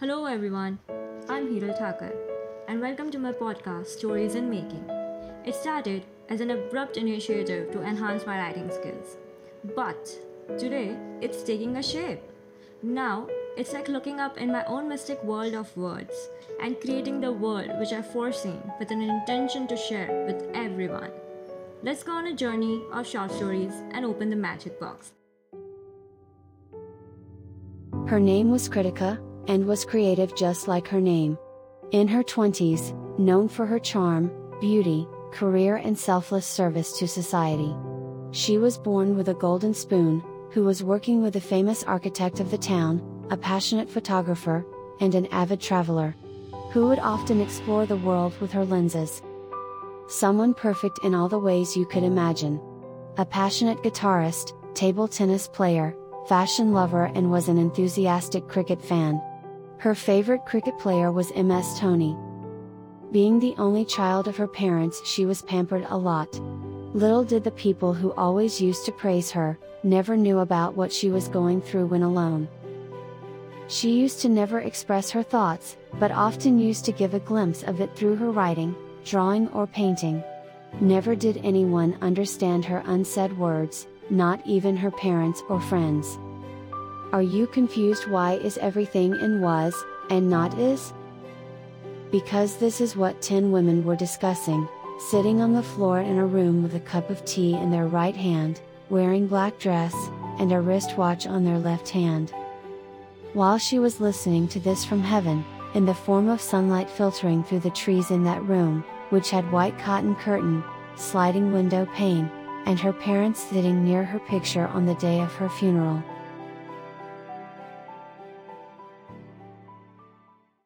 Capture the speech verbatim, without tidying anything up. Hello everyone, I'm Hiral Thakur and welcome to my podcast Stories in Making. It started as an abrupt initiative to enhance my writing skills, but today it's taking a shape. Now it's like looking up in my own mystic world of words and creating the world which I've foreseen with an intention to share with everyone. Let's go on a journey of short stories and open the magic box. Her name was Kritika and was creative just like her name. In her twenties, known for her charm, beauty, career and selfless service to society. She was born with a golden spoon, who was working with a famous architect of the town, a passionate photographer, and an avid traveler, who would often explore the world with her lenses. Someone perfect in all the ways you could imagine. A passionate guitarist, table tennis player, fashion lover and was an enthusiastic cricket fan. Her favorite cricket player was M S Dhoni. Being the only child of her parents, she was pampered a lot. Little did the people who always used to praise her, never knew about what she was going through when alone. She used to never express her thoughts, but often used to give a glimpse of it through her writing, drawing or painting. Never did anyone understand her unsaid words, not even her parents or friends. Are you confused why is everything in was, and not is? Because this is what ten women were discussing, sitting on the floor in a room with a cup of tea in their right hand, wearing black dress, and a wristwatch on their left hand. While she was listening to this from heaven, in the form of sunlight filtering through the trees in that room, which had white cotton curtain, sliding window pane, and her parents sitting near her picture on the day of her funeral,